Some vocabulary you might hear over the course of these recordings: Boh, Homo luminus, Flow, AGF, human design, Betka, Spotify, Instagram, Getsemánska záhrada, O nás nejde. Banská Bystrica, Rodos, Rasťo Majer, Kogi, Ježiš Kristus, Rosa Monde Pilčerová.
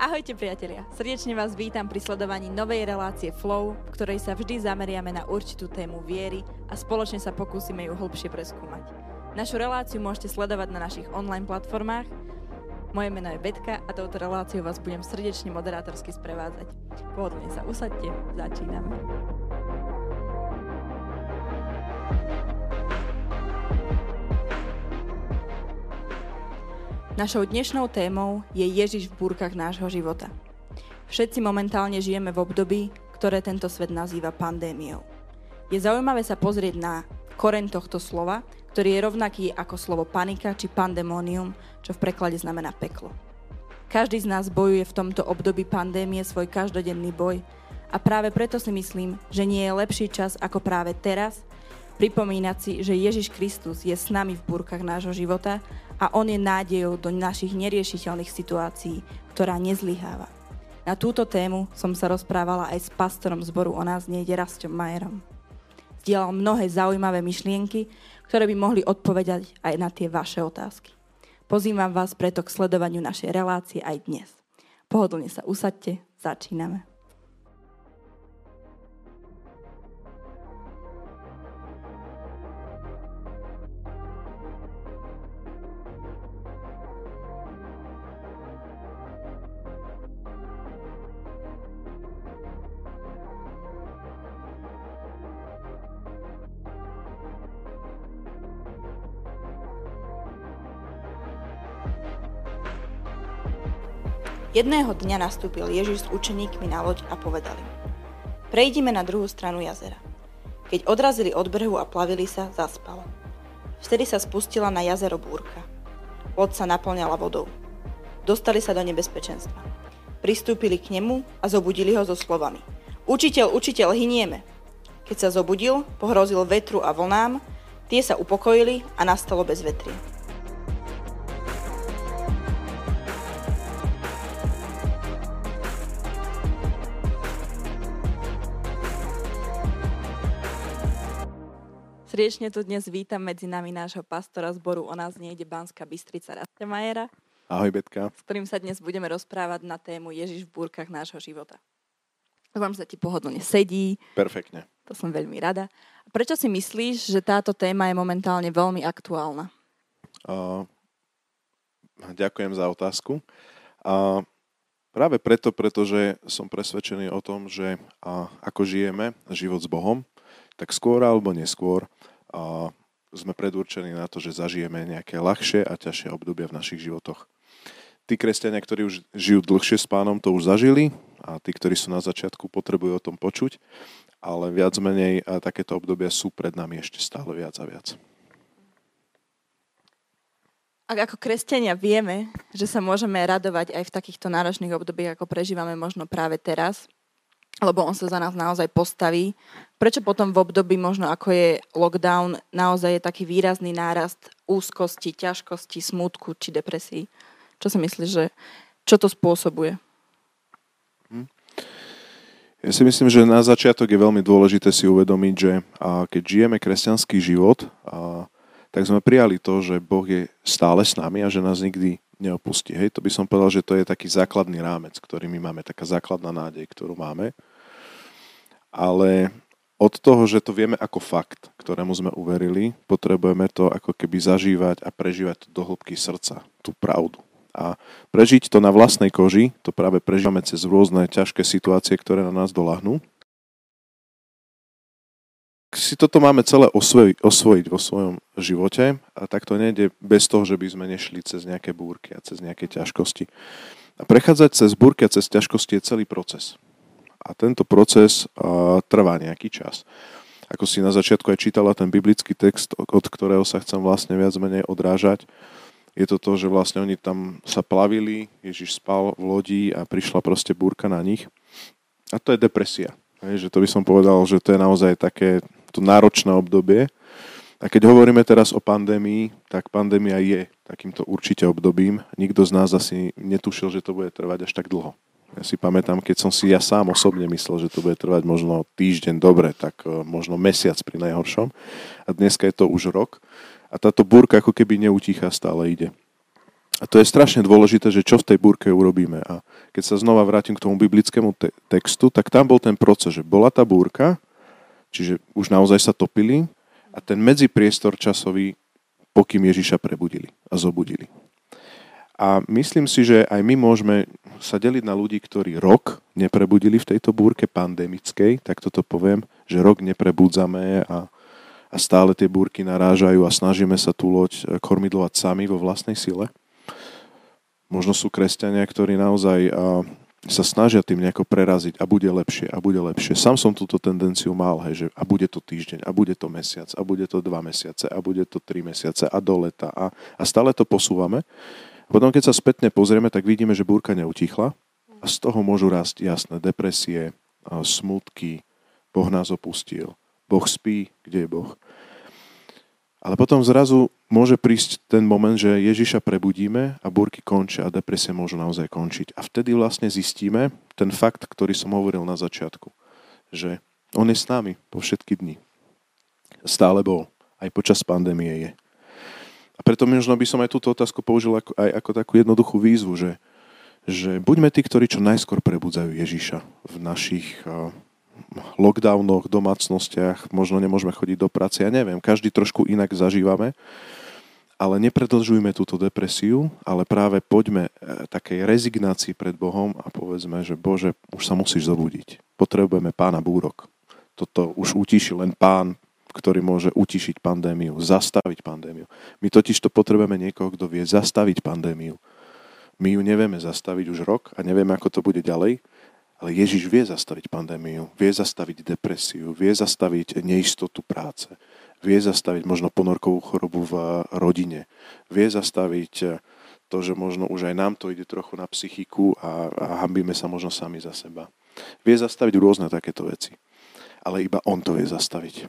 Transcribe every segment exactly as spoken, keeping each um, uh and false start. Ahojte priatelia, srdečne vás vítam pri sledovaní novej relácie Flow, v ktorej sa vždy zameriame na určitú tému viery a spoločne sa pokúsime ju hĺbšie preskúmať. Našu reláciu môžete sledovať na našich online platformách. Moje meno je Betka a touto reláciou vás budem srdečne moderátorsky sprevádzať. Pohodlne sa usaďte, začíname. Našou dnešnou témou je Ježiš v búrkach nášho života. Všetci momentálne žijeme v období, ktoré tento svet nazýva pandémiou. Je zaujímavé sa pozrieť na koreň tohto slova, ktorý je rovnaký ako slovo panika či pandemonium, čo v preklade znamená peklo. Každý z nás bojuje v tomto období pandémie svoj každodenný boj a práve preto si myslím, že nie je lepší čas ako práve teraz, pripomínať si, že Ježiš Kristus je s nami v búrkach nášho života a On je nádejou do našich neriešiteľných situácií, ktorá nezlyháva. Na túto tému som sa rozprávala aj s pastorom zboru O nás nejde Rasťom Majerom. Zdieľal mnohé zaujímavé myšlienky, ktoré by mohli odpovedať aj na tie vaše otázky. Pozývam vás preto k sledovaniu našej relácie aj dnes. Pohodlne sa usaďte, začíname. Jedného dňa nastúpil Ježiš s učeníkmi na loď a povedali: Prejdime na druhú stranu jazera. Keď odrazili od brehu a plavili sa, zaspal. Vtedy sa spustila na jazero búrka. Loď sa naplňala vodou. Dostali sa do nebezpečenstva. Pristúpili k nemu a zobudili ho so slovami: Učiteľ, učiteľ, hynieme. Keď sa zobudil, pohrozil vetru a vlnám, tie sa upokojili a nastalo bezvetrie. Srdečne tu dnes vítam medzi nami nášho pastora zboru O nás nejde Banská Bystrica Rasťa Majera. Ahoj Betka. S ktorým sa dnes budeme rozprávať na tému Ježiš v búrkach nášho života. Vám sa ti pohodlne sedí. Perfektne. To som veľmi rada. A prečo si myslíš, že táto téma je momentálne veľmi aktuálna? Uh, ďakujem za otázku. Uh, práve preto, pretože som presvedčený o tom, že uh, ako žijeme život s Bohom, tak skôr alebo neskôr a sme predurčení na to, že zažijeme nejaké ľahšie a ťažšie obdobia v našich životoch. Tí kresťania, ktorí už žijú dlhšie s Pánom, to už zažili a tí, ktorí sú na začiatku, potrebujú o tom počuť, ale viac menej takéto obdobia sú pred nami ešte stále viac a viac. A ako kresťania vieme, že sa môžeme radovať aj v takýchto náročných obdobiach, ako prežívame možno práve teraz, lebo On sa za nás naozaj postaví. Prečo potom v období, možno ako je lockdown, naozaj je taký výrazný nárast úzkosti, ťažkosti, smútku či depresí? Čo si myslíš, že čo to spôsobuje? Ja si myslím, že na začiatok je veľmi dôležité si uvedomiť, že keď žijeme kresťanský život, tak sme prijali to, že Boh je stále s nami a že nás nikdy neopustí. Hej, to by som povedal, že to je taký základný rámec, ktorý my máme, taká základná nádej, ktorú máme. Ale od toho, že to vieme ako fakt, ktorému sme uverili, potrebujeme to ako keby zažívať a prežívať to do hĺbky srdca, tú pravdu. A prežiť to na vlastnej koži, to práve prežívame cez rôzne ťažké situácie, ktoré na nás doľahnú. Ak si toto máme celé osvoj, osvojiť vo svojom živote, a tak to nejde bez toho, že by sme nešli cez nejaké búrky a cez nejaké ťažkosti. A prechádzať cez búrky a cez ťažkosti je celý proces. A tento proces uh, trvá nejaký čas. Ako si na začiatku aj čítala ten biblický text, od ktorého sa chcem vlastne viac menej odrážať, je to to, že vlastne oni tam sa plavili, Ježiš spal v lodi a prišla proste búrka na nich. A to je depresia. Hej, že to by som povedal, že to je naozaj také to náročné obdobie. A keď hovoríme teraz o pandémii, tak pandémia je takýmto určite obdobím. Nikto z nás asi netušil, že to bude trvať až tak dlho. Ja si pamätám, keď som si ja sám osobne myslel, že to bude trvať možno týždeň, dobre, tak možno mesiac pri najhoršom. A dneska je to už rok. A táto búrka ako keby neutícha, stále ide. A to je strašne dôležité, že čo v tej búrke urobíme. A keď sa znova vrátim k tomu biblickému te- textu, tak tam bol ten proces, že bola tá búrka, čiže už naozaj sa topili a ten medzipriestor časový, pokým Ježiša prebudili a zobudili. A myslím si, že aj my môžeme sa deliť na ľudí, ktorí rok neprebudili v tejto búrke pandemickej, tak toto poviem, že rok neprebudzame a a stále tie búrky narážajú a snažíme sa tú loď kormidlovať sami vo vlastnej sile. Možno sú kresťania, ktorí naozaj sa snažia tým nejako preraziť a bude lepšie, a bude lepšie. Sám som túto tendenciu mal, hej, že a bude to týždeň, a bude to mesiac, a bude to dva mesiace, a bude to tri mesiace, a do leta. A, a stále to posúvame. Potom, keď sa spätne pozrieme, tak vidíme, že búrka neutichla a z toho môžu rásť jasné depresie, smutky, Boh nás opustil. Boh spí, kde je Boh. Ale potom zrazu môže prísť ten moment, že Ježiša prebudíme a búrky končia a depresie môžu naozaj končiť. A vtedy vlastne zistíme ten fakt, ktorý som hovoril na začiatku, že on je s nami po všetky dni. Stále bol, aj počas pandémie je. A preto možno by som aj túto otázku použil ako, aj ako takú jednoduchú výzvu, že, že buďme tí, ktorí čo najskôr prebudzajú Ježiša v našich lockdownoch, domácnostiach, možno nemôžeme chodiť do práce, ja neviem, každý trošku inak zažívame, ale nepredlžujme túto depresiu, ale práve poďme takej rezignácii pred Bohom a povedzme, že Bože, už sa musíš zobudiť, potrebujeme pána búrok. Toto už utiši len pán, ktorý môže utišiť pandémiu, zastaviť pandémiu. My totiž to potrebujeme niekoho, kto vie zastaviť pandémiu. My ju nevieme zastaviť už rok a nevieme, ako to bude ďalej. Ale Ježiš vie zastaviť pandémiu, vie zastaviť depresiu, vie zastaviť neistotu práce, vie zastaviť možno ponorkovú chorobu v rodine, vie zastaviť to, že možno už aj nám to ide trochu na psychiku a, a hanbíme sa možno sami za seba. Vie zastaviť rôzne takéto veci, ale iba on to vie zastaviť.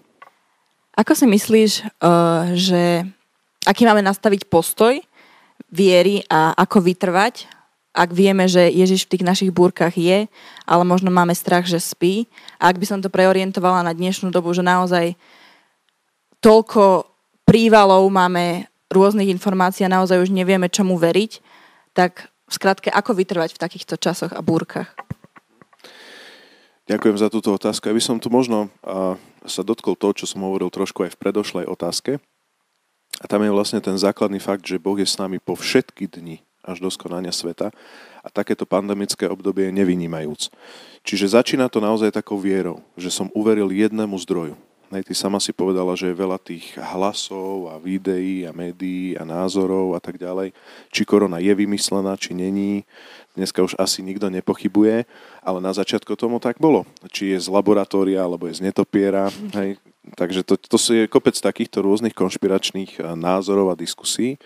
Ako si myslíš, že aký máme nastaviť postoj viery a ako vytrvať? Ak vieme, že Ježiš v tých našich búrkach je, ale možno máme strach, že spí. A ak by som to preorientovala na dnešnú dobu, že naozaj toľko prívalov máme rôznych informácií a naozaj už nevieme, čomu veriť, tak v skratke, ako vytrvať v takýchto časoch a búrkach? Ďakujem za túto otázku. Ja by som tu možno sa dotkol toho, čo som hovoril trošku aj v predošlej otázke. A tam je vlastne ten základný fakt, že Boh je s nami po všetky dni až do skonania sveta a takéto pandemické obdobie je nevynímajúc. Čiže začína to naozaj takou vierou, že som uveril jednému zdroju. Hej, ty sama si povedala, že je veľa tých hlasov a videí a médií a názorov a tak ďalej. Či korona je vymyslená, či není. Dneska už asi nikto nepochybuje, ale na začiatku tomu tak bolo. Či je z laboratória, alebo je z netopiera. Hej. Takže to, to je kopec takýchto rôznych konšpiračných názorov a diskusí.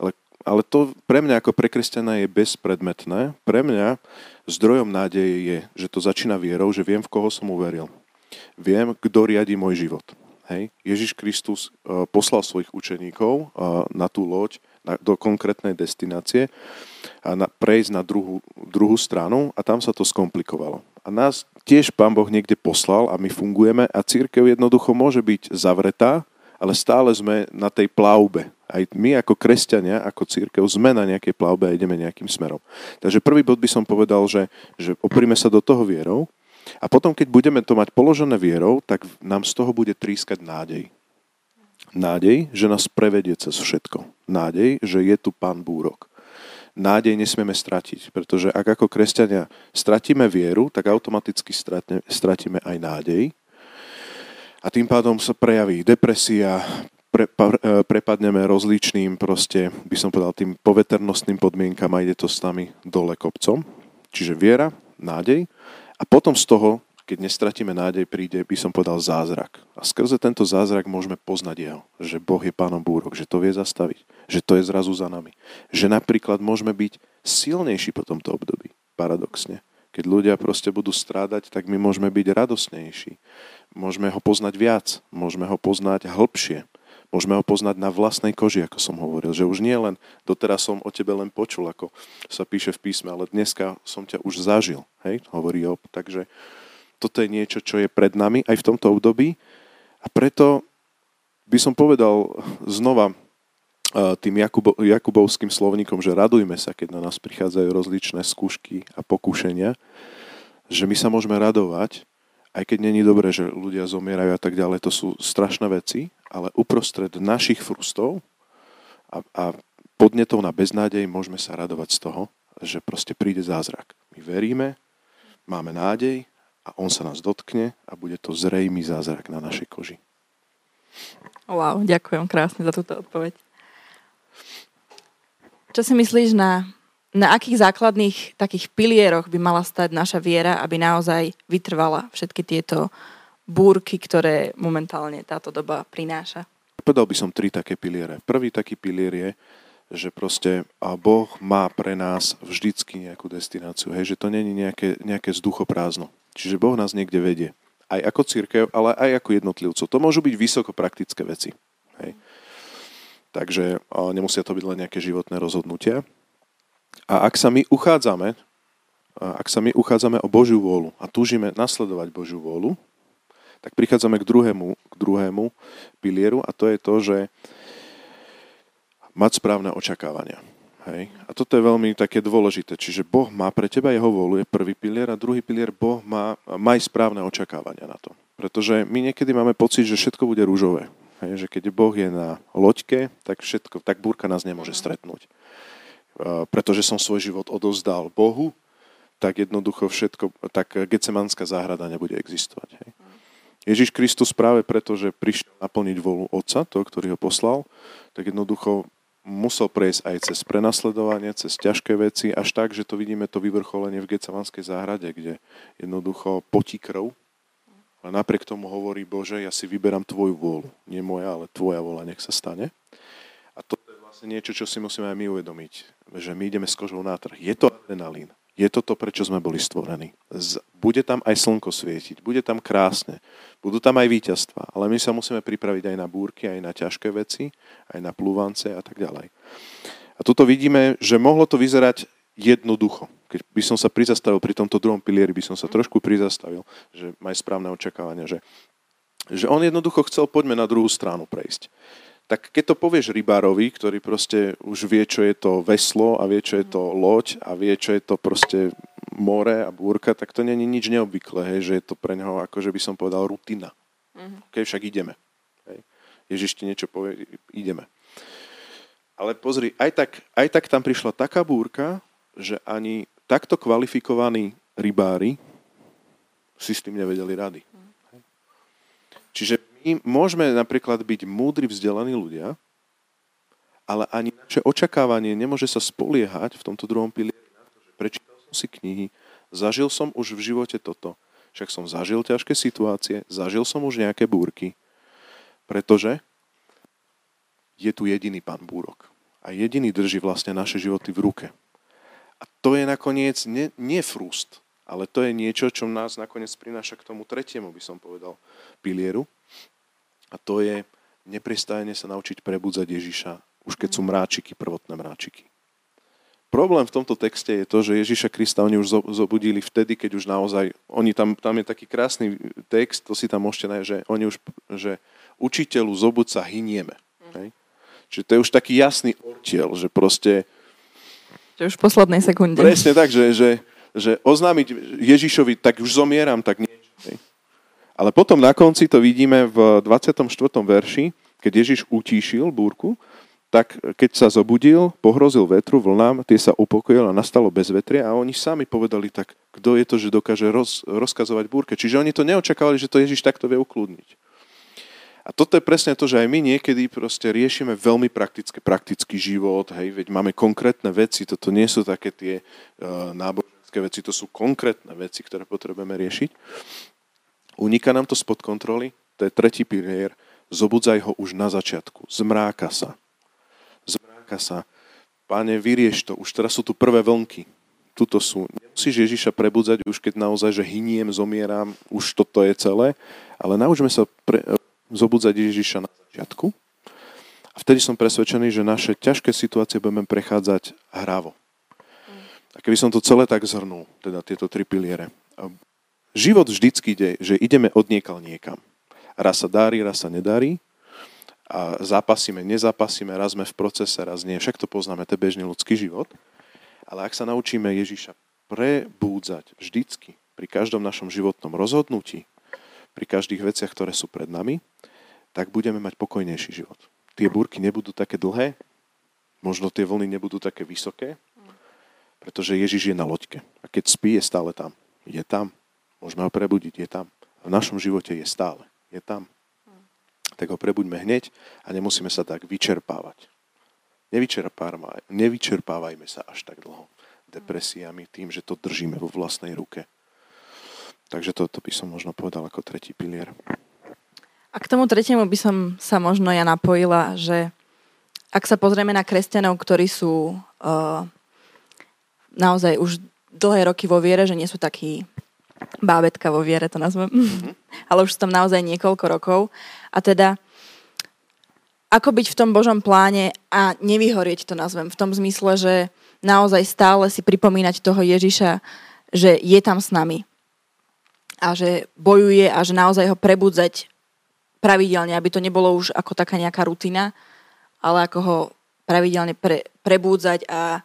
Ale Ale to pre mňa ako pre kresťana je bezpredmetné. Pre mňa zdrojom nádeje je, že to začína vierou, že viem, v koho som uveril. Viem, kto riadi môj život. Hej. Ježiš Kristus poslal svojich učeníkov na tú loď, na, do konkrétnej destinácie a na, prejsť na druhú, druhú stranu a tam sa to skomplikovalo. A nás tiež Pán Boh niekde poslal a my fungujeme a cirkev jednoducho môže byť zavretá, ale stále sme na tej plavbe. Aj my ako kresťania, ako cirkev, sme na nejakej plavbe a ideme nejakým smerom. Takže prvý bod by som povedal, že, že oprime sa do toho vierou a potom, keď budeme to mať položené vierou, tak nám z toho bude trískať nádej. Nádej, že nás prevedie cez všetko. Nádej, že je tu Pán búrok. Nádej nesmieme stratiť, pretože ak ako kresťania stratíme vieru, tak automaticky stratíme aj nádej a tým pádom sa prejaví depresia, Pre, prepadneme rozličným proste, by som povedal, tým poveternostným podmienkam a ide to s nami dole kopcom. Čiže viera, nádej a potom z toho, keď nestratíme nádej, príde, by som povedal, zázrak. A skrze tento zázrak môžeme poznať jeho, že Boh je pánom búrok, že to vie zastaviť, že to je zrazu za nami. Že napríklad môžeme byť silnejší po tomto období, paradoxne. Keď ľudia proste budú strádať, tak my môžeme byť radosnejší. Môžeme ho poznať viac, môžeme ho poznať hlbšie. Môžeme ho poznať na vlastnej koži, ako som hovoril. Že už nie len, doteraz som o tebe len počul, ako sa píše v písme, ale dneska som ťa už zažil, hej, hovorí Job. Takže toto je niečo, čo je pred nami aj v tomto období. A preto by som povedal znova, tým Jakub, jakubovským slovníkom, že radujme sa, keď na nás prichádzajú rozličné skúšky a pokúšenia, že my sa môžeme radovať, aj keď není dobré, že ľudia zomierajú a tak ďalej, to sú strašné veci, ale uprostred našich frustov a, a podnetov na beznádej môžeme sa radovať z toho, že proste príde zázrak. My veríme, máme nádej a on sa nás dotkne a bude to zrejmý zázrak na našej koži. Wow, ďakujem krásne za túto odpoveď. Čo si myslíš, na, na akých základných takých pilieroch by mala stať naša viera, aby naozaj vytrvala všetky tieto búrky, ktoré momentálne táto doba prináša? Povedal by som tri také piliere. Prvý taký pilier je, že proste a Boh má pre nás vždycky nejakú destináciu. Hej, že to nie je nejaké, nejaké vzduchoprázdno. Čiže Boh nás niekde vedie. Aj ako cirkev, ale aj ako jednotlivcov. To môžu byť vysoko praktické veci. Hej. Takže nemusia to byť len nejaké životné rozhodnutia. A ak sa my uchádzame, ak sa my uchádzame o Božiu vôľu a túžime nasledovať Božiu vôľu, tak prichádzame k druhému, k druhému pilieru a to je to, že mať správne očakávania. Hej. A toto je veľmi také dôležité. Čiže Boh má pre teba jeho vôľu, je prvý pilier a druhý pilier Boh má, má správne očakávania na to. Pretože my niekedy máme pocit, že všetko bude rúžové. Hej. Že keď Boh je na loďke, tak všetko, tak búrka nás nemôže stretnúť. E, pretože som svoj život odovzdal Bohu, tak jednoducho všetko, tak Getsemánska záhrada nebude existovať. Hej. Ježiš Kristus práve preto, že prišiel naplniť vôľu Otca, toho, ktorý ho poslal, tak jednoducho musel prejsť aj cez prenasledovanie, cez ťažké veci, až tak, že to vidíme to vyvrcholenie v Getsemanskej záhrade, kde jednoducho potí krv. A napriek tomu hovorí, Bože, ja si vyberám tvoju vôľu. Nie moja, ale tvoja vôľa, nech sa stane. A to je vlastne niečo, čo si musíme aj my uvedomiť, že my ideme s kožou na trh. Je to adrenalín. Je to to, prečo sme boli stvorení. Bude tam aj slnko svietiť, bude tam krásne, budú tam aj víťazstva, ale my sa musíme pripraviť aj na búrky, aj na ťažké veci, aj na plúvance a tak ďalej. A tuto vidíme, že mohlo to vyzerať jednoducho. Keď by som sa prizastavil pri tomto druhom pilieri, by som sa trošku prizastavil, že maj správne očakávania, že, že on jednoducho chcel, poďme na druhú stranu prejsť. Tak keď to povieš rybárovi, ktorý proste už vie, čo je to veslo a vie, čo je to loď a vie, čo je to proste more a búrka, tak to nie je nič neobvyklé, hej, že je to pre neho, akože by som povedal, rutina. Mm-hmm. Keď však ideme. Hej. Ježiš ti niečo povie, ideme. Ale pozri, aj tak, aj tak tam prišla taká búrka, že ani takto kvalifikovaní rybári si s tým nevedeli rady. Mm-hmm. Čiže my môžeme napríklad byť múdri, vzdelaní ľudia, ale ani naše očakávanie nemôže sa spoliehať v tomto druhom pilieri. Prečítal som si knihy, zažil som už v živote toto, však som zažil ťažké situácie, zažil som už nejaké búrky, pretože je tu jediný pán búrok a jediný drží vlastne naše životy v ruke. A to je nakoniec nie, nie frust, ale to je niečo, čo nás nakoniec prináša k tomu tretiemu, by som povedal, pilieru. A to je neprestajne sa naučiť prebudzať Ježiša, už keď sú mráčiky, prvotné mráčiky. Problém v tomto texte je to, že Ježiša Krista oni už zobudili vtedy, keď už naozaj, oni tam, tam je taký krásny text, to si tam môžete nájsť, že oni už, že učiteľu zobud sa, hynieme. Hej? Čiže to je už taký jasný odtiel, že proste... Že už v poslednej sekunde. Presne tak, že... že že oznámiť Ježišovi, tak už zomieram, tak nie. Ale potom na konci to vidíme v dvadsiatom štvrtom verši, keď Ježiš utíšil búrku, tak keď sa zobudil, pohrozil vetru, vlnám, tie sa upokojil a nastalo bezvetrie a oni sami povedali, tak kto je to, že dokáže roz, rozkazovať búrke. Čiže oni to neočakávali, že to Ježiš takto vie ukludniť. A toto je presne to, že aj my niekedy proste riešime veľmi praktické, praktický život, hej, veď máme konkrétne veci, toto nie sú také tie uh, náboženské veci, to sú konkrétne veci, ktoré potrebujeme riešiť. Uniká nám to spod kontroly, to je tretí pilier, zobudzaj ho už na začiatku, zmráka sa. Zmráka sa. Páne, vyrieš to, už teraz sú tu prvé vlnky. Tuto sú. Nemusíš Ježiša prebudzať, už keď naozaj, že hyniem, zomieram, už toto je celé, ale naučme sa pre, zobudzať Ježiša na začiatku a vtedy som presvedčený, že naše ťažké situácie budeme prechádzať hravo. A keby som to celé tak zhrnul, teda tieto tri piliere. Život vždycky ide, že ideme od niekal niekam. Raz sa darí, raz sa nedarí. a zápasíme, nezápasíme, raz sme v procese, raz nie. Však to poznáme, to je bežný ľudský život. Ale ak sa naučíme Ježiša prebúdzať vždycky, pri každom našom životnom rozhodnutí, pri každých veciach, ktoré sú pred nami, tak budeme mať pokojnejší život. Tie búrky nebudú také dlhé, možno tie vlny nebudú také vysoké, pretože Ježiš je na loďke. A keď spí, je stále tam. Je tam. Môžeme ho prebudiť, je tam. A v našom živote je stále. Je tam. Tak ho prebuďme hneď a nemusíme sa tak vyčerpávať. Nevyčerpávajme sa až tak dlho depresiami, tým, že to držíme vo vlastnej ruke. Takže toto by som možno povedal ako tretí pilier. A k tomu tretiemu by som sa možno ja napojila, že ak sa pozrieme na kresťanov, ktorí sú uh, naozaj už dlhé roky vo viere, že nie sú takí bábätka vo viere, to nazvem, mm-hmm. ale už sú tam naozaj niekoľko rokov. A teda, ako byť v tom Božom pláne a nevyhorieť, to nazvem, v tom zmysle, že naozaj stále si pripomínať toho Ježiša, že je tam s nami. A že bojuje a že naozaj ho prebudzať pravidelne, aby to nebolo už ako taká nejaká rutina, ale ako ho pravidelne pre, prebúdzať a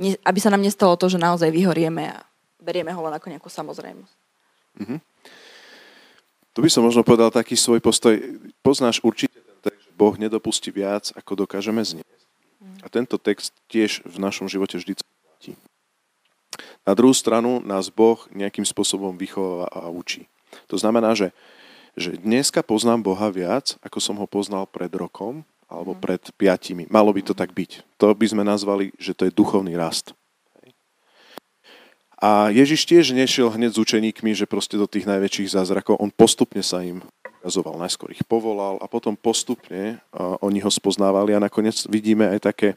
ne, aby sa nám nestalo to, že naozaj vyhorieme a berieme ho len ako nejakú samozrejmosť. Mm-hmm. Tu by som možno povedal taký svoj postoj. Poznáš určite ten text, že Boh nedopustí viac, ako dokážeme zniesť. Mm. A tento text tiež v našom živote vždycky platí. Na druhú stranu nás Boh nejakým spôsobom vychováva a učí. To znamená, že, že dneska poznám Boha viac, ako som ho poznal pred rokom alebo pred piatimi. Malo by to tak byť. To by sme nazvali, že to je duchovný rast. A Ježiš tiež nešiel hneď s učeníkmi, že proste do tých najväčších zázrakov. On postupne sa im ukazoval. Najskôr ich povolal a potom postupne oni ho spoznávali a nakoniec vidíme aj také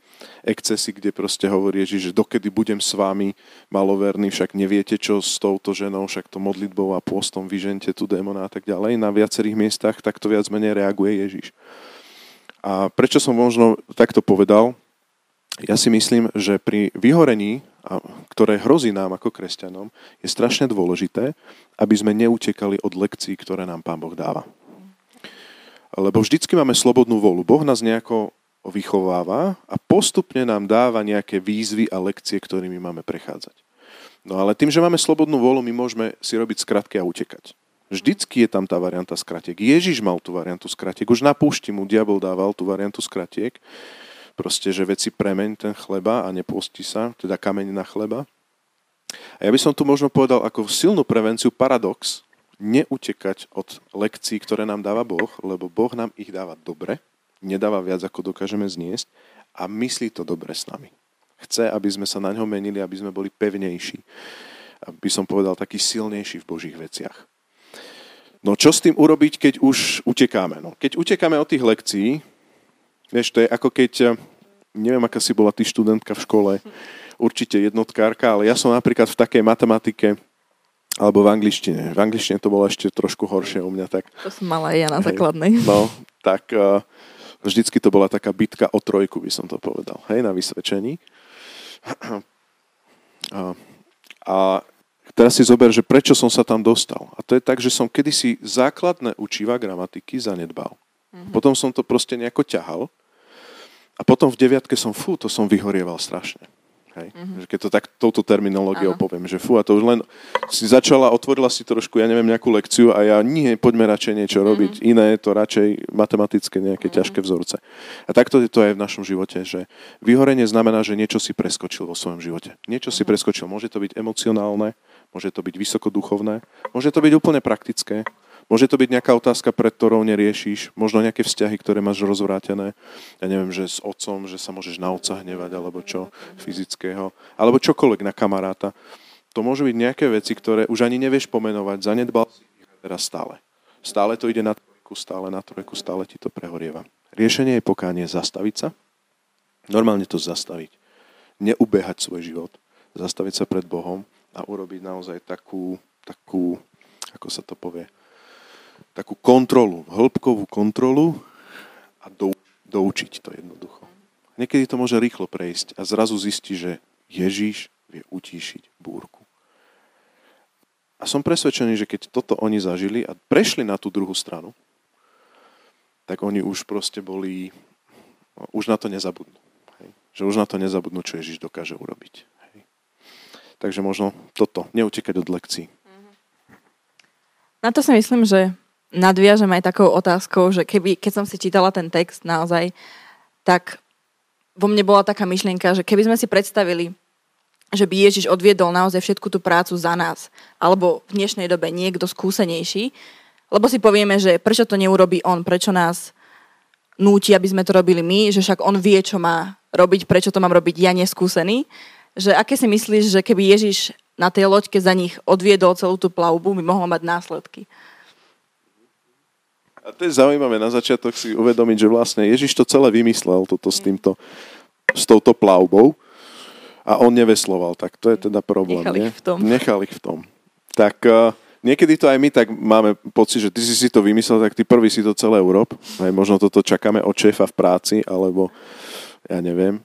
excesy, kde proste hovorí Ježiš, že dokedy budem s vami maloverný, však neviete, čo s touto ženou, však to modlitbou a pôstom vyžente tu démona a tak ďalej. Na viacerých miestach takto viac menej reaguje Ježiš. A prečo som možno takto povedal? Ja si myslím, že pri vyhorení, ktoré hrozí nám ako kresťanom, je strašne dôležité, aby sme neutekali od lekcií, ktoré nám Pán Boh dáva. Lebo vždycky máme slobodnú vôľu. Boh nás nejako vychováva a postupne nám dáva nejaké výzvy a lekcie, ktorými máme prechádzať. No ale tým, že máme slobodnú vôľu, my môžeme si robiť skratky a utekať. Vždycky je tam tá varianta skratiek. Ježiš mal tú variantu skratiek. Už na púšti mu diabol dával tú variantu skratiek. Proste, že veci premeň ten chleba a nepôsti sa, teda kameň na chleba. A ja by som tu možno povedal ako silnú prevenciu paradox, neutekať od lekcií, ktoré nám dáva Boh, lebo Boh nám ich dáva dobre, nedáva viac, ako dokážeme zniesť a myslí to dobre s nami. Chce, aby sme sa na ňo menili, aby sme boli pevnejší. Aby som povedal, taký silnejší v Božích veciach. No čo s tým urobiť, keď už utekáme? No, keď utekáme od tých lekcií, vieš, to je ako keď, neviem, aká si bola ty študentka v škole, určite jednotkárka, ale ja som napríklad v takej matematike, alebo v angličtine. V angličtine to bolo ešte trošku horšie u mňa. Tak, to som mala aj ja na hej, základnej. No, tak uh, vždycky to bola taká bitka o trojku, by som to povedal, hej, na vysvedčení. Uh, a teraz si zober, že prečo som sa tam dostal. A to je tak, že som kedysi základné učiva gramatiky zanedbal. Potom som to proste nejako ťahal a potom v deviatke som, fú, to som vyhorieval strašne. Hej? Mm-hmm. Keď to tak touto terminológiou poviem, že fú, a to už len si začala, otvorila si trošku, ja neviem, nejakú lekciu a ja nie, poďme radšej niečo robiť. Mm-hmm. Iné je to radšej matematické nejaké mm-hmm. ťažké vzorce. A takto je to aj v našom živote, že vyhorenie znamená, že niečo si preskočil vo svojom živote. Niečo si mm-hmm. preskočil. Môže to byť emocionálne, môže to byť vysokoduchovné, môže to byť úplne praktické. Môže to byť nejaká otázka, pred ktorou neriešiš, možno nejaké vzťahy, ktoré máš rozvrátené, ja neviem, že s otcom, že sa môžeš na otca hnevať, alebo čo, fyzického, alebo čokoľvek na kamaráta. To môžu byť nejaké veci, ktoré už ani nevieš pomenovať, zanedbal si ich teraz stále. Stále to ide na trojku, stále na trojku, stále ti to prehorieva. Riešenie je pokánie zastaviť sa, normálne to zastaviť, neubehať svoj život, zastaviť sa pred Bohom a urobiť naozaj takú, takú, ako sa to povie, takú kontrolu, hĺbkovú kontrolu a do, doučiť to jednoducho. Niekedy to môže rýchlo prejsť a zrazu zistí, že Ježiš vie utíšiť búrku. A som presvedčený, že keď toto oni zažili a prešli na tú druhú stranu, tak oni už proste boli, už na to nezabudnú. Hej? Že už na to nezabudnú, čo Ježiš dokáže urobiť. Hej? Takže možno toto, neutekať od lekcií. Na to si myslím, že nadviažem aj takou otázkou, že keby, keď som si čítala ten text naozaj, tak vo mne bola taká myšlienka, že keby sme si predstavili, že by Ježiš odviedol naozaj všetku tú prácu za nás, alebo v dnešnej dobe niekto skúsenejší, lebo si povieme, že prečo to neurobí on, prečo nás núti, aby sme to robili my, že však on vie, čo má robiť, prečo to mám robiť ja neskúsený. Že aké si myslíš, že keby Ježiš na tej loďke za nich odviedol celú tú plavbu, by mohlo mať následky? A to je zaujímavé na začiatok si uvedomiť, že vlastne Ježiš to celé vymyslel, toto s týmto, s touto plavbou a on nevesloval, tak to je teda problém. Nechal ich v tom. Nechal ich v tom. Tak... Niekedy to aj my tak máme pocit, že ty si si to vymyslel, tak ty prvý si to celé urob. Aj možno toto čakáme od šéfa v práci, alebo ja neviem.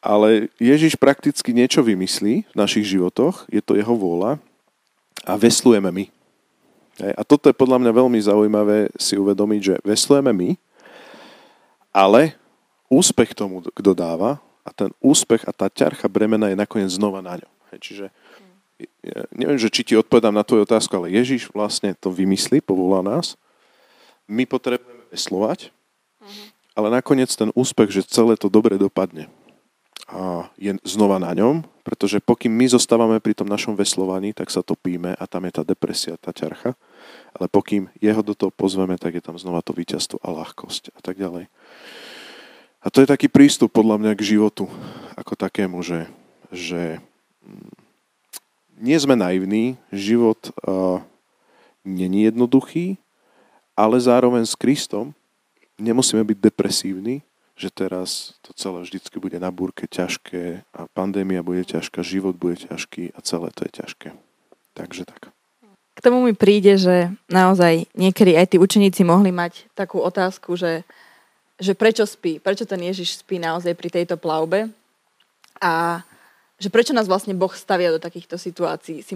Ale Ježiš prakticky niečo vymyslí v našich životoch, je to jeho vôľa a veslujeme my. A toto je podľa mňa veľmi zaujímavé si uvedomiť, že veslujeme my, ale úspech tomu, kto dáva, a ten úspech a tá ťarcha bremena je nakoniec znova na ňom. Čiže ja neviem, že či ti odpovedám na tvoju otázku, ale Ježiš vlastne to vymyslí, povolá nás. My potrebujeme veslovať, uh-huh. ale nakoniec ten úspech, že celé to dobre dopadne a je znova na ňom, pretože pokým my zostávame pri tom našom veslovaní, tak sa topíme a tam je tá depresia, tá ťarcha, ale pokým jeho do toho pozveme, tak je tam znova to víťazstvo a ľahkosť a tak ďalej. A to je taký prístup podľa mňa k životu ako takému, že, že nie sme naivní, život uh, není jednoduchý, ale zároveň s Kristom nemusíme byť depresívni, že teraz to celé vždycky bude na búrke ťažké a pandémia bude ťažká, život bude ťažký a celé to je ťažké. Takže tak. K tomu mi príde, že naozaj niekedy aj tí učeníci mohli mať takú otázku, že, že prečo spí, prečo ten Ježiš spí naozaj pri tejto plavbe a že prečo nás vlastne Boh stavia do takýchto situácií. Si,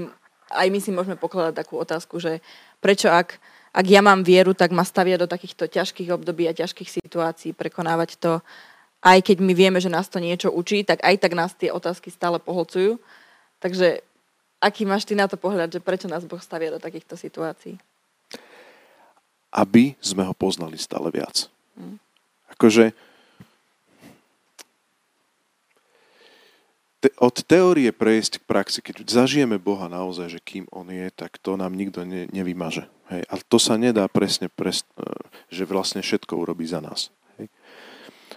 aj my si môžeme pokladať takú otázku, že prečo ak, ak ja mám vieru, tak ma stavia do takýchto ťažkých období a ťažkých situácií, prekonávať to. Aj keď my vieme, že nás to niečo učí, tak aj tak nás tie otázky stále pohlcujú. Takže aký máš ty na to pohľad, že prečo nás Boh stavia do takýchto situácií? Aby sme ho poznali stále viac. Hm. Akože od teórie prejsť k praxi, keď zažijeme Boha naozaj, že kým on je, tak to nám nikto ne, nevymaže. Hej. A to sa nedá presne, presne, že vlastne všetko urobí za nás. Hej.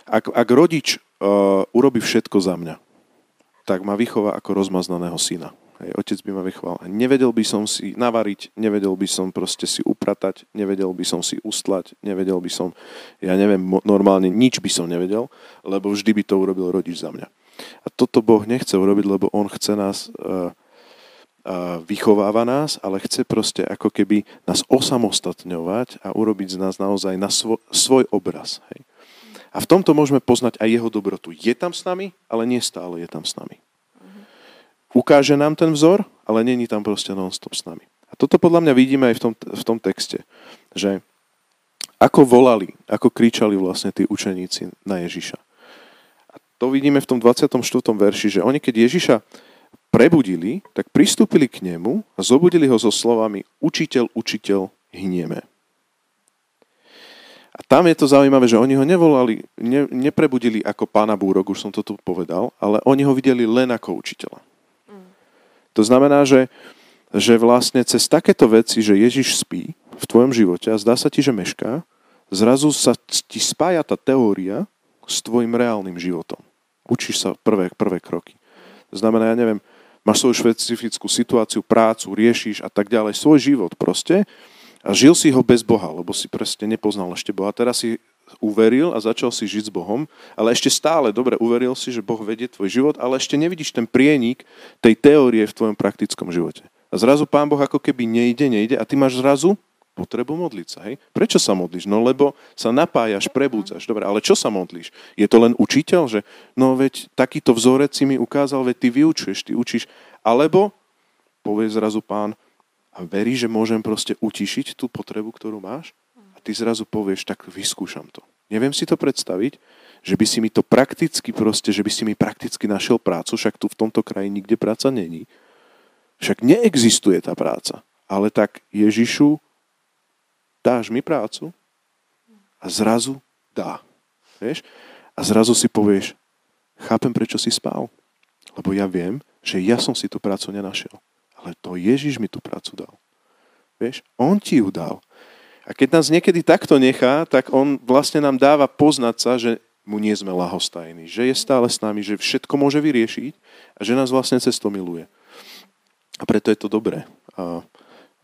Ak, ak rodič uh, urobí všetko za mňa, tak ma vychová ako rozmaznaného syna. Hej. Otec by ma vychoval. Nevedel by som si navariť, nevedel by som proste si upratať, nevedel by som si ustlať, nevedel by som, ja neviem, normálne nič by som nevedel, lebo vždy by to urobil rodič za mňa. A toto Boh nechce urobiť, lebo on chce nás, uh, uh, vychováva nás, ale chce proste ako keby nás osamostatňovať a urobiť z nás naozaj na svo, svoj obraz. Hej. A v tomto môžeme poznať aj jeho dobrotu. Je tam s nami, ale nie stále je tam s nami. Ukáže nám ten vzor, ale není tam proste non-stop s nami. A toto podľa mňa vidíme aj v tom, v tom texte, že ako volali, ako kričali vlastne tí učeníci na Ježiša. To vidíme v tom dvadsiatom štvrtom verši, že oni keď Ježiša prebudili, tak pristúpili k nemu a zobudili ho so slovami učiteľ, učiteľ, hynieme. A tam je to zaujímavé, že oni ho nevolali, ne, neprebudili ako pána búrok, už som to tu povedal, ale oni ho videli len ako učiteľa. Mm. To znamená, že, že vlastne cez takéto veci, že Ježiš spí v tvojom živote a zdá sa ti, že mešká, zrazu sa ti spája tá teória s tvojim reálnym životom. Učíš sa prvé, prvé kroky. Znamená, ja neviem, máš svoju špecifickú situáciu, prácu, riešiš a tak ďalej, svoj život proste a žil si ho bez Boha, lebo si proste nepoznal ešte Boha. Teraz si uveril a začal si žiť s Bohom, ale ešte stále, dobre, uveril si, že Boh vedie tvoj život, ale ešte nevidíš ten prienik tej teórie v tvojom praktickom živote. A zrazu Pán Boh ako keby nejde, nejde a ty máš zrazu potrebu modliť sa, hej? Prečo sa modlíš? No lebo sa napájaš, prebúdzaš. Dobre, ale čo sa modlíš? Je to len učiteľ, že no veď takýto vzorec si mi ukázal, veď ty vyučuješ, ty učíš. Alebo povie zrazu Pán a verí, že môžem proste utišiť tú potrebu, ktorú máš? A ty zrazu povieš, tak vyskúšam to. Neviem si to predstaviť, že by si mi to prakticky proste, že by si mi prakticky našiel prácu, však tu v tomto kraji nikde práca není. Však neexistuje tá práca. Ale tak, Ježišu, dáš mi prácu? A zrazu dá. Vieš? A zrazu si povieš, chápem, prečo si spal. Lebo ja viem, že ja som si tú prácu nenašiel. Ale to Ježiš mi tú prácu dal. Vieš? On ti ju dal. A keď nás niekedy takto nechá, tak on vlastne nám dáva poznať sa, že mu nie sme ľahostajní, že je stále s nami, že všetko môže vyriešiť a že nás vlastne cez to miluje. A preto je to dobré, a,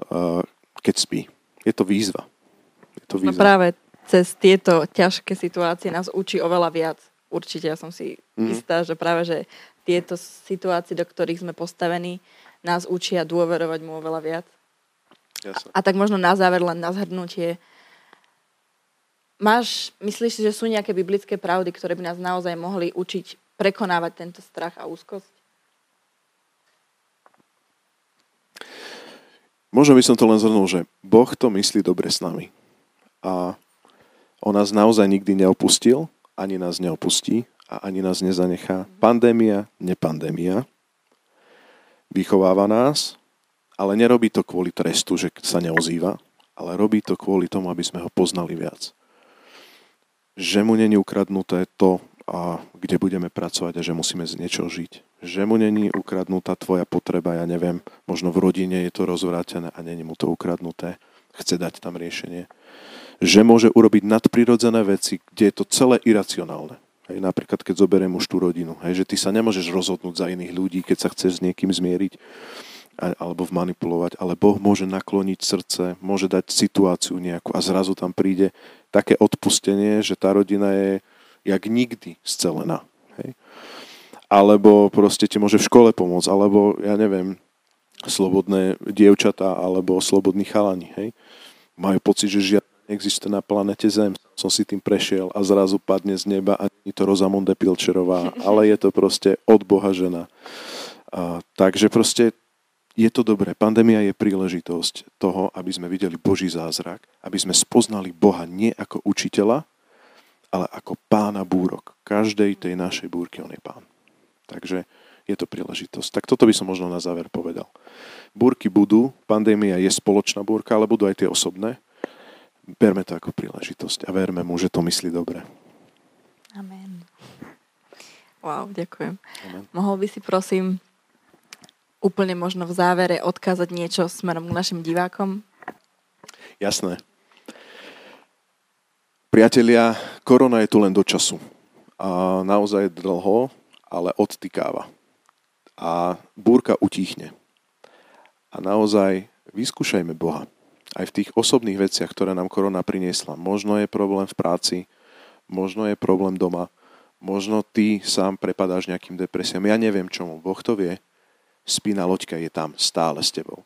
a, keď spí. Je to výzva. Je to výzva. No práve cez tieto ťažké situácie nás učí oveľa viac. Určite, ja som si mm. istá, že práve že tieto situácie, do ktorých sme postavení, nás učia dôverovať mu oveľa viac. Jasne. A, a tak možno na záver len na zhrnutie. Máš, myslíš si, že sú nejaké biblické pravdy, ktoré by nás naozaj mohli učiť prekonávať tento strach a úzkosť? Možno by som to len zhrnul, že Boh to myslí dobre s nami. A on nás naozaj nikdy neopustil, ani nás neopustí a ani nás nezanechá. Pandémia, nepandémia. Vychováva nás, ale nerobí to kvôli trestu, že sa neozýva, ale robí to kvôli tomu, aby sme ho poznali viac. Že mu není ukradnuté to, a kde budeme pracovať a že musíme z niečoho žiť. Že mu není ukradnutá tvoja potreba, ja neviem, možno v rodine je to rozvrátené a není mu to ukradnuté. Chce dať tam riešenie. Že môže urobiť nadprirodzené veci, kde je to celé iracionálne. Hej, napríklad, keď zoberiem už tú rodinu. Hej, že ty sa nemôžeš rozhodnúť za iných ľudí, keď sa chceš s niekým zmieriť alebo manipulovať, ale Boh môže nakloniť srdce, môže dať situáciu nejakú a zrazu tam príde také odpustenie, že tá rodina je jak nikdy scelená. Hej? Alebo proste ti môže v škole pomôcť, alebo ja neviem, slobodné dievčatá, alebo slobodní chalani. Hej? Majú pocit, že žiadne existuje na planete Zem. Som si tým prešiel a zrazu padne z neba a nie je to Rosa Monde Pilčerová, ale je to proste od Boha žena. A, takže proste je to dobré. Pandémia je príležitosť toho, aby sme videli Boží zázrak, aby sme spoznali Boha nie ako učiteľa, ale ako pána búrok. Každej tej našej búrky on je pán. Takže je to príležitosť. Tak toto by som možno na záver povedal. Búrky budú, pandémia je spoločná búrka, ale budú aj tie osobné. Berme to ako príležitosť a verme mu, že to myslí dobre. Amen. Wow, ďakujem. Amen. Mohol by si prosím úplne možno v závere odkázať niečo smerom k našim divákom? Jasné. Priatelia, korona je tu len do času. A naozaj dlho, ale odtikáva. A búrka utíchne. A naozaj vyskúšajme Boha. Aj v tých osobných veciach, ktoré nám korona priniesla. Možno je problém v práci, možno je problém doma, možno ty sám prepadáš nejakým depresiám. Ja neviem čomu, Boh to vie. Spína loďka je tam stále s tebou.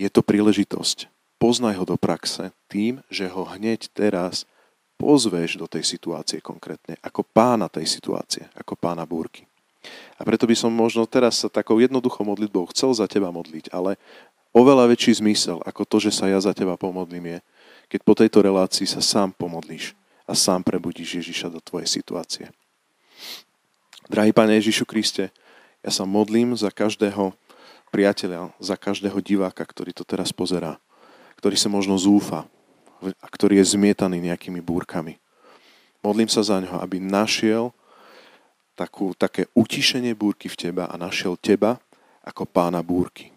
Je to príležitosť. Poznaj ho do praxe tým, že ho hneď teraz pozveš do tej situácie konkrétne, ako pána tej situácie, ako pána búrky. A preto by som možno teraz sa takou jednoduchou modlitbou chcel za teba modliť, ale oveľa väčší zmysel ako to, že sa ja za teba pomodlím je, keď po tejto relácii sa sám pomodlíš a sám prebudíš Ježiša do tvojej situácie. Drahý Pane Ježišu Kriste, ja sa modlím za každého priateľa, za každého diváka, ktorý to teraz pozerá, ktorý sa možno zúfa a ktorý je zmietaný nejakými búrkami. Modlím sa za ňoho, aby našiel takú, také utišenie búrky v teba a našiel teba ako pána búrky.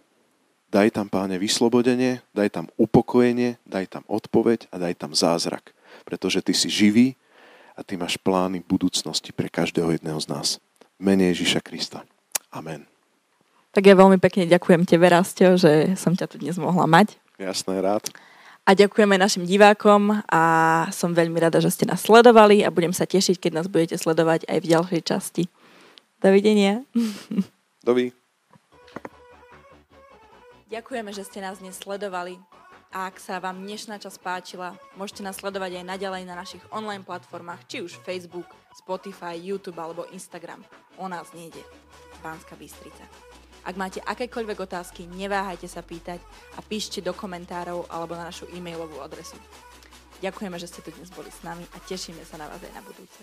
Daj tam, Páne, vyslobodenie, daj tam upokojenie, daj tam odpoveď a daj tam zázrak, pretože ty si živý a ty máš plány budúcnosti pre každého jedného z nás. V mene Ježiša Krista. Amen. Tak ja veľmi pekne ďakujem tebe, Rasťo, že som ťa tu dnes mohla mať. Jasné, rád. A ďakujeme našim divákom a som veľmi rada, že ste nás sledovali a budem sa tešiť, keď nás budete sledovať aj v ďalšej časti. Dovidenia. Dovi. Ďakujeme, že ste nás dnes sledovali a ak sa vám dnešná časť páčila, môžete nás sledovať aj naďalej na našich online platformách, či už Facebook, Spotify, YouTube alebo Instagram. O nás nejde. Banská Bystrica. Ak máte akékoľvek otázky, neváhajte sa pýtať a píšte do komentárov alebo na našu e-mailovú adresu. Ďakujeme, že ste tu dnes boli s nami a tešíme sa na vás aj na budúce.